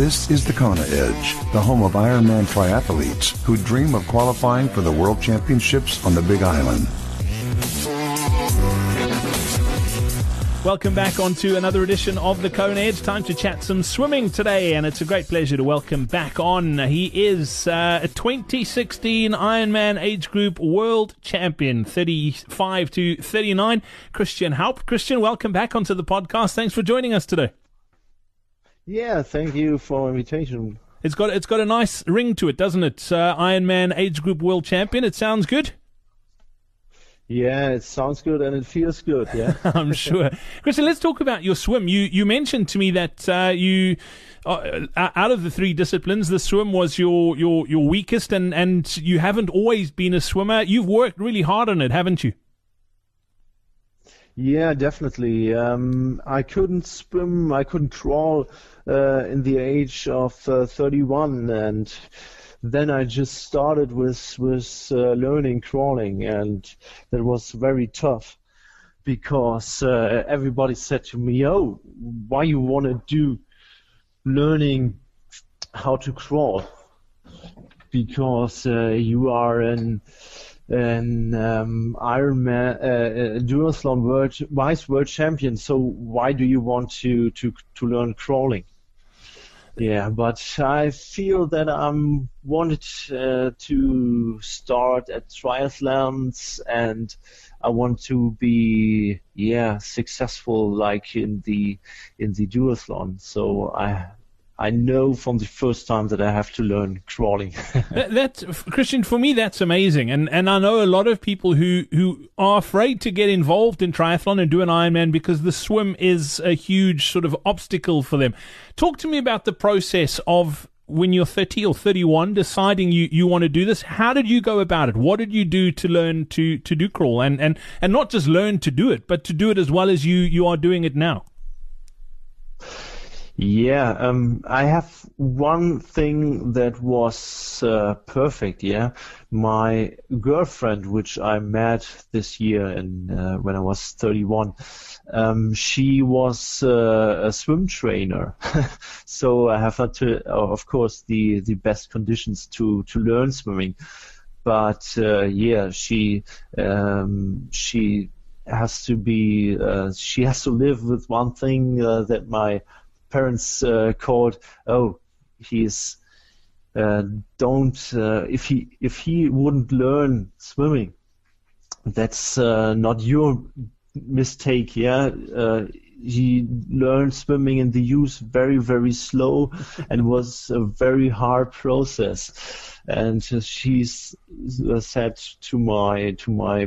This is the Kona Edge, the home of Ironman triathletes who dream of qualifying for the World Championships on the Big Island. Welcome back onto another edition of the Kona Edge. Time to chat some swimming today, and it's a great pleasure to welcome back on. He is a 2016 Ironman Age Group World Champion, 35 to 39, Christian Haupt. Christian, welcome back onto the podcast. Thanks for joining us today. Yeah, thank you for invitation. It's got a nice ring to it, doesn't it? Ironman Age Group World Champion. It sounds good. Yeah, it sounds good and it feels good, yeah. I'm sure. Christian, let's talk about your swim. You mentioned to me that you out of the three disciplines, the swim was your weakest, and you haven't always been a swimmer. You've worked really hard on it, haven't you? Yeah, definitely. I couldn't swim, I couldn't crawl in the age of 31, and then I just started with learning crawling, and that was very tough because everybody said to me, "Oh, why you want to do learning how to crawl? Because you are an Ironman duathlon world champion. So why do you want to learn crawling?" Yeah, but I feel that I wanted to start at triathlons, and I want to be successful like in the duathlon. So I know from the first time that I have to learn crawling. That's Christian, for me that's amazing, and I know a lot of people who are afraid to get involved in triathlon and do an Ironman because the swim is a huge sort of obstacle for them. Talk to me about the process of when you're 30 or 31 deciding you want to do this. How did you go about it? What did you do to learn to do crawl, and not just learn to do it, but to do it as well as you are doing it now? Yeah, I have one thing that was perfect, yeah. My girlfriend, which I met this year when I was 31, she was a swim trainer. So I have had to, of course, the best conditions to learn swimming. But she has to be, she has to live with one thing that my parents called, "Oh, he's don't if he wouldn't learn swimming, that's not your mistake, yeah. He learned swimming in the youth very, very slow, and was a very hard process." And she said to my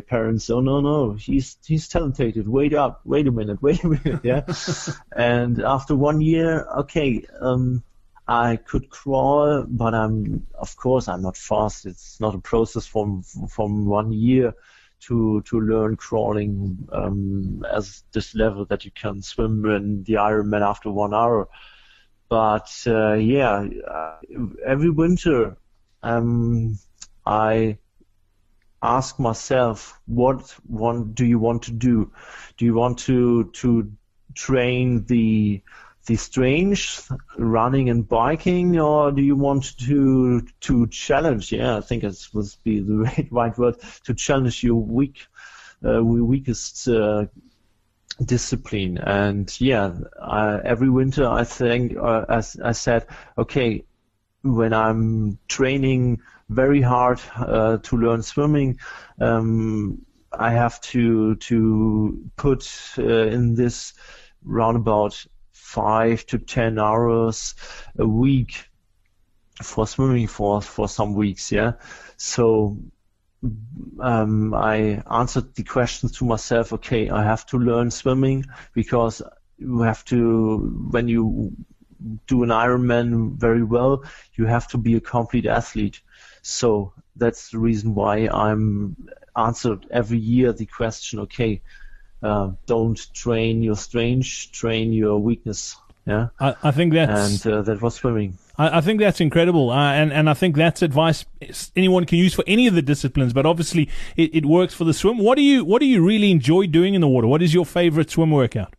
parents, "Oh no, he's talented. Wait a minute, yeah." And after 1 year, okay, I could crawl, but I'm not fast. It's not a process from 1 year to learn crawling as this level that you can swim in the Ironman after 1 hour. But every winter I ask myself, what do you want to do? Do you want to train the strength, running and biking, or do you want to challenge? Yeah, I think it would be the right word, to challenge your weakest discipline. And every winter I think, as I said, okay, when I'm training very hard to learn swimming, I have to put in this roundabout 5 to 10 hours a week for swimming for some weeks, yeah. So I answered the question to myself, okay, I have to learn swimming, because you have to, when you do an Ironman very well, you have to be a complete athlete. So that's the reason why I'm answered every year the question, okay, don't train your strength, train your weakness. Yeah, I think that's, and that was swimming. I think that's incredible, and I think that's advice anyone can use for any of the disciplines. But obviously, it works for the swim. What do you really enjoy doing in the water? What is your favorite swim workout?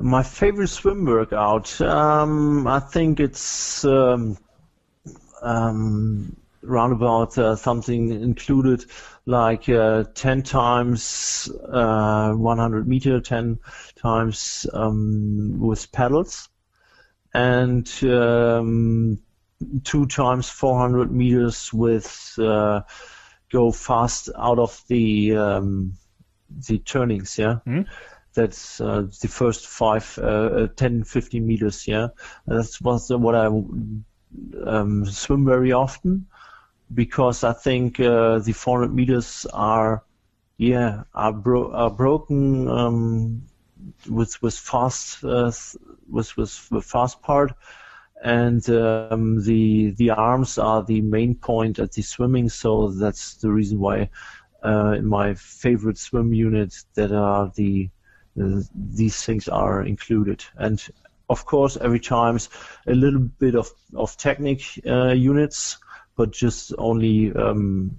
My favorite swim workout, I think it's round about something included like 10 times 100 meter, 10 times with paddles, and 2 times 400 meters with go fast out of the turnings, yeah. Mm. That's the first 10, 15 meters, yeah. That's what I swim very often, because I think the 400 meters are broken with fast part, and the arms are the main point at the swimming, so that's the reason why in my favorite swim unit that are these things are included. And of course every time a little bit of technique units, but just only 200,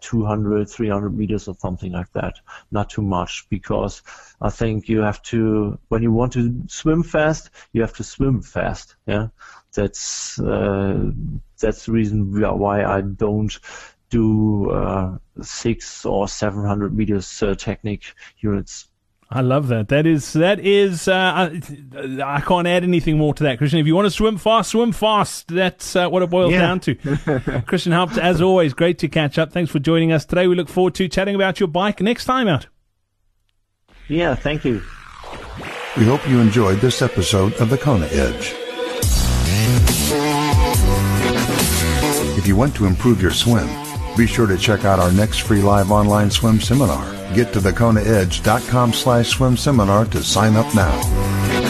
300 meters or something like that, not too much, because I think you have to, when you want to swim fast, you have to swim fast, yeah. That's the reason why I don't do 600 or 700 meters technique units. I love that. That is. I can't add anything more to that, Christian. If you want to swim fast, swim fast. That's what it boils down to. Christian Haupt, as always, great to catch up. Thanks for joining us today. We look forward to chatting about your bike next time out. Yeah, thank you. We hope you enjoyed this episode of the Kona Edge. If you want to improve your swim, be sure to check out our next free live online swim seminar. Get to thekonaedge.com/swim seminar to sign up now.